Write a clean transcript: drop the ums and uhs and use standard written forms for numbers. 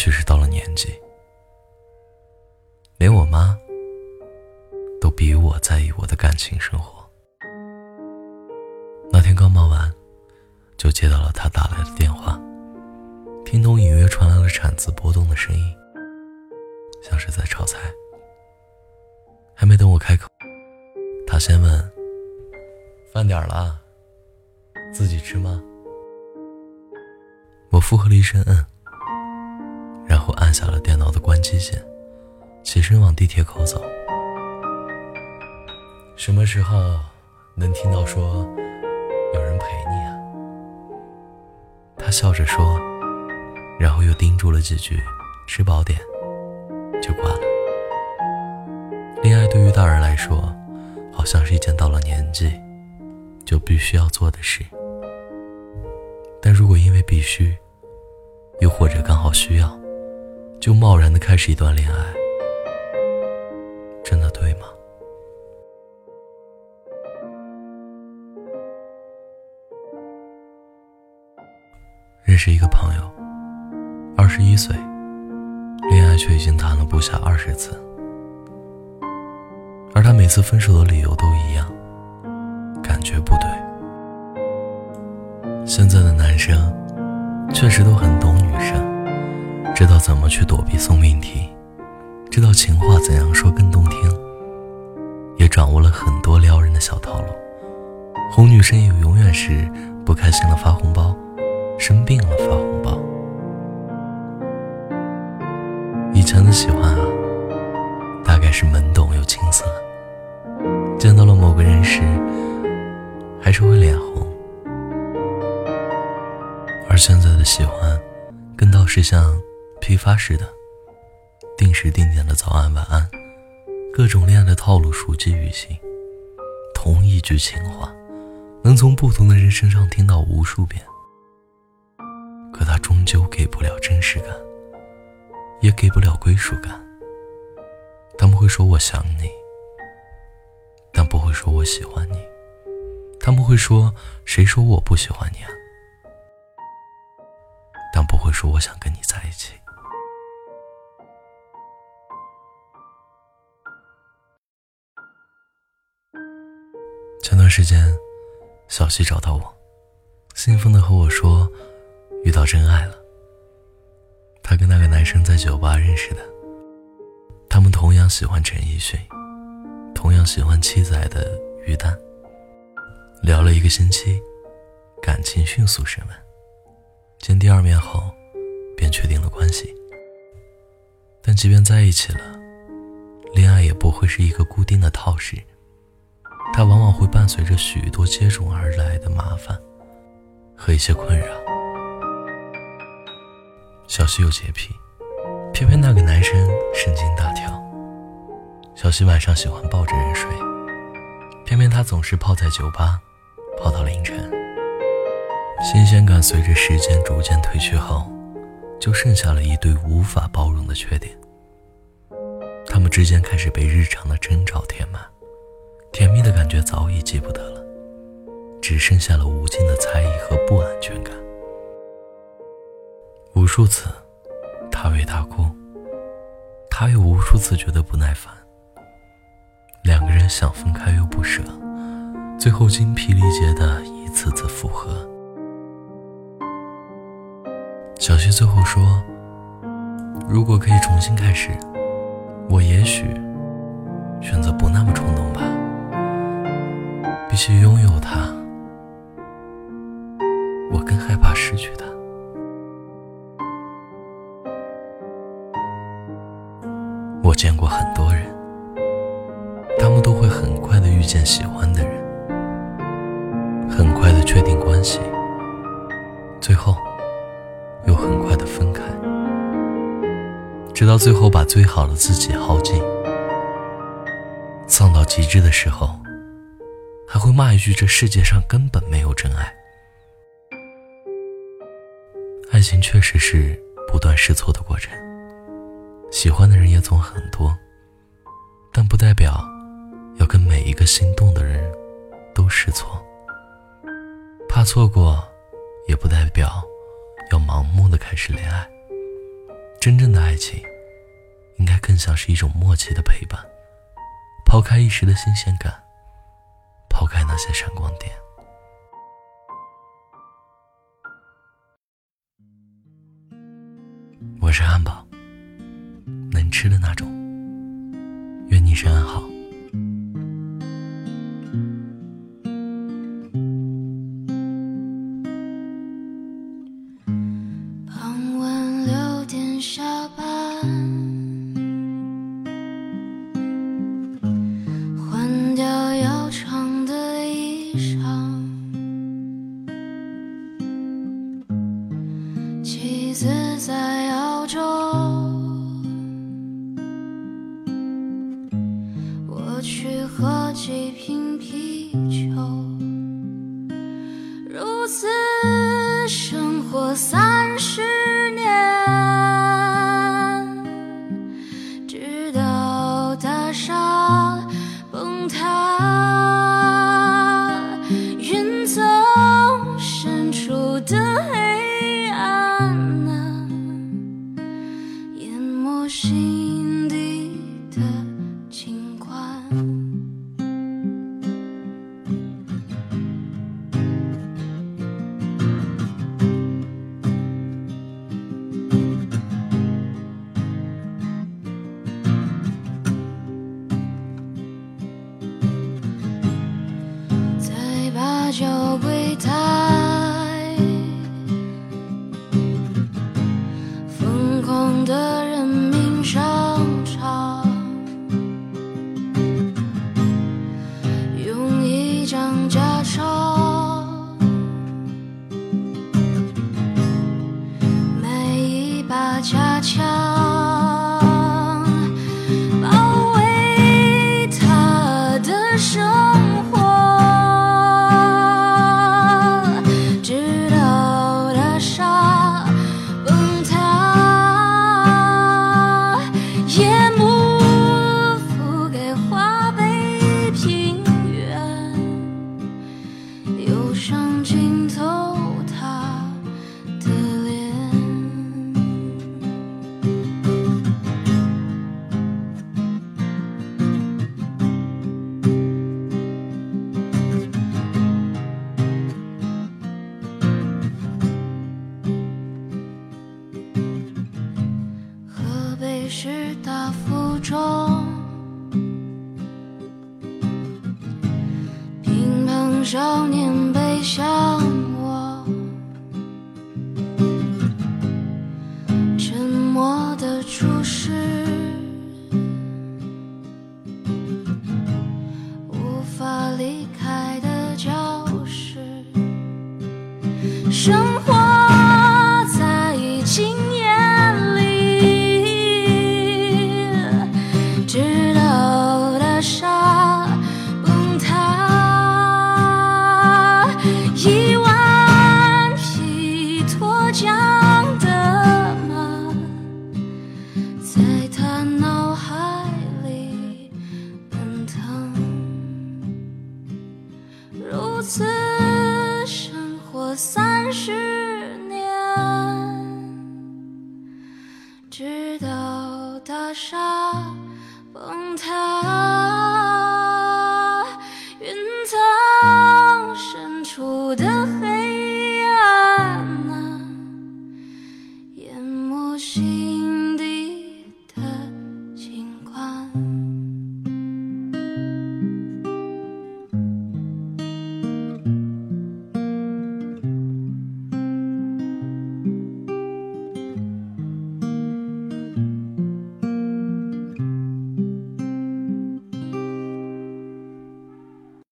许是到了年纪，连我妈都比我在意我的感情生活。那天刚忙完，就接到了她打来的电话，听筒隐约传来了铲子拨动的声音，像是在炒菜。还没等我开口，她先问：饭点了，自己吃吗？我附和了一声嗯，然后按下了电脑的关机键，起身往地铁口走。什么时候能听到说有人陪你啊？他笑着说，然后又叮嘱了几句，吃饱点，就挂了。恋爱对于大人来说，好像是一件到了年纪就必须要做的事。但如果因为必须，又或者刚好需要，就贸然地开始一段恋爱，真的对吗？认识一个朋友，21岁，恋爱却已经谈了不下20次，而他每次分手的理由都一样，感觉不对。现在的男生确实都很懂女生，知道怎么去躲避送命题，知道情话怎样说更动听，也掌握了很多撩人的小套路。哄女生也永远是不开心了发红包，生病了发红包。以前的喜欢啊，大概是懵懂又青涩，见到了某个人时还是会脸红。而现在的喜欢，更倒是像批发式的，定时定点的早安晚安，各种恋爱的套路熟记于心。同一句情话，能从不同的人身上听到无数遍，可它终究给不了真实感，也给不了归属感。他们会说我想你，但不会说我喜欢你。他们会说谁说我不喜欢你啊？但不会说我想跟你在一起。前段时间，小西找到我，兴奋地和我说遇到真爱了。他跟那个男生在酒吧认识的，他们同样喜欢陈奕迅，同样喜欢七仔的于丹。聊了1个星期，感情迅速升温。见第2面后，便确定了关系。但即便在一起了，恋爱也不会是一个固定的套式，它往往会伴随着许多接踵而来的麻烦和一些困扰。小西有洁癖，偏偏那个男生神经大条。小西晚上喜欢抱着人睡，偏偏他总是泡在酒吧，泡到凌晨。新鲜感随着时间逐渐褪去后，就剩下了一对无法包容的缺点。他们之间开始被日常的争吵填满，甜蜜的感觉早已记不得了，只剩下了无尽的猜疑和不安全感。无数次他为他哭，他又无数次觉得不耐烦，两个人想分开又不舍，最后精疲力竭的一次次复合。小西最后说，如果可以重新开始，我也许选择不那么冲动吧，比起拥有它，我更害怕失去它。我见过很多人，他们都会很快地遇见喜欢的人，很快地确定关系，最后又很快地分开，直到最后把最好的自己耗尽，丧到极致的时候，还会骂一句这世界上根本没有真爱。爱情确实是不断试错的过程，喜欢的人也总很多，但不代表要跟每一个心动的人都试错。怕错过，也不代表要盲目的开始恋爱，真正的爱情应该更像是一种默契的陪伴，抛开一时的新鲜感，抛开那些闪光点。我是汉堡，能吃的那种，愿你身安好。傍晚6点下班，换掉要长的衣裳，妻子在澳洲，我去喝几瓶啤酒，如此生活30年，直到大厦崩塌，云层深处的黑暗啊，淹没心底的景观。酒柜台，疯狂的人民商场，用一张假钞买一把假枪。是大腹中乒乓少年背向我，沉默的注视，无法离开的教室，生活在经验如此生活30年，直到大厦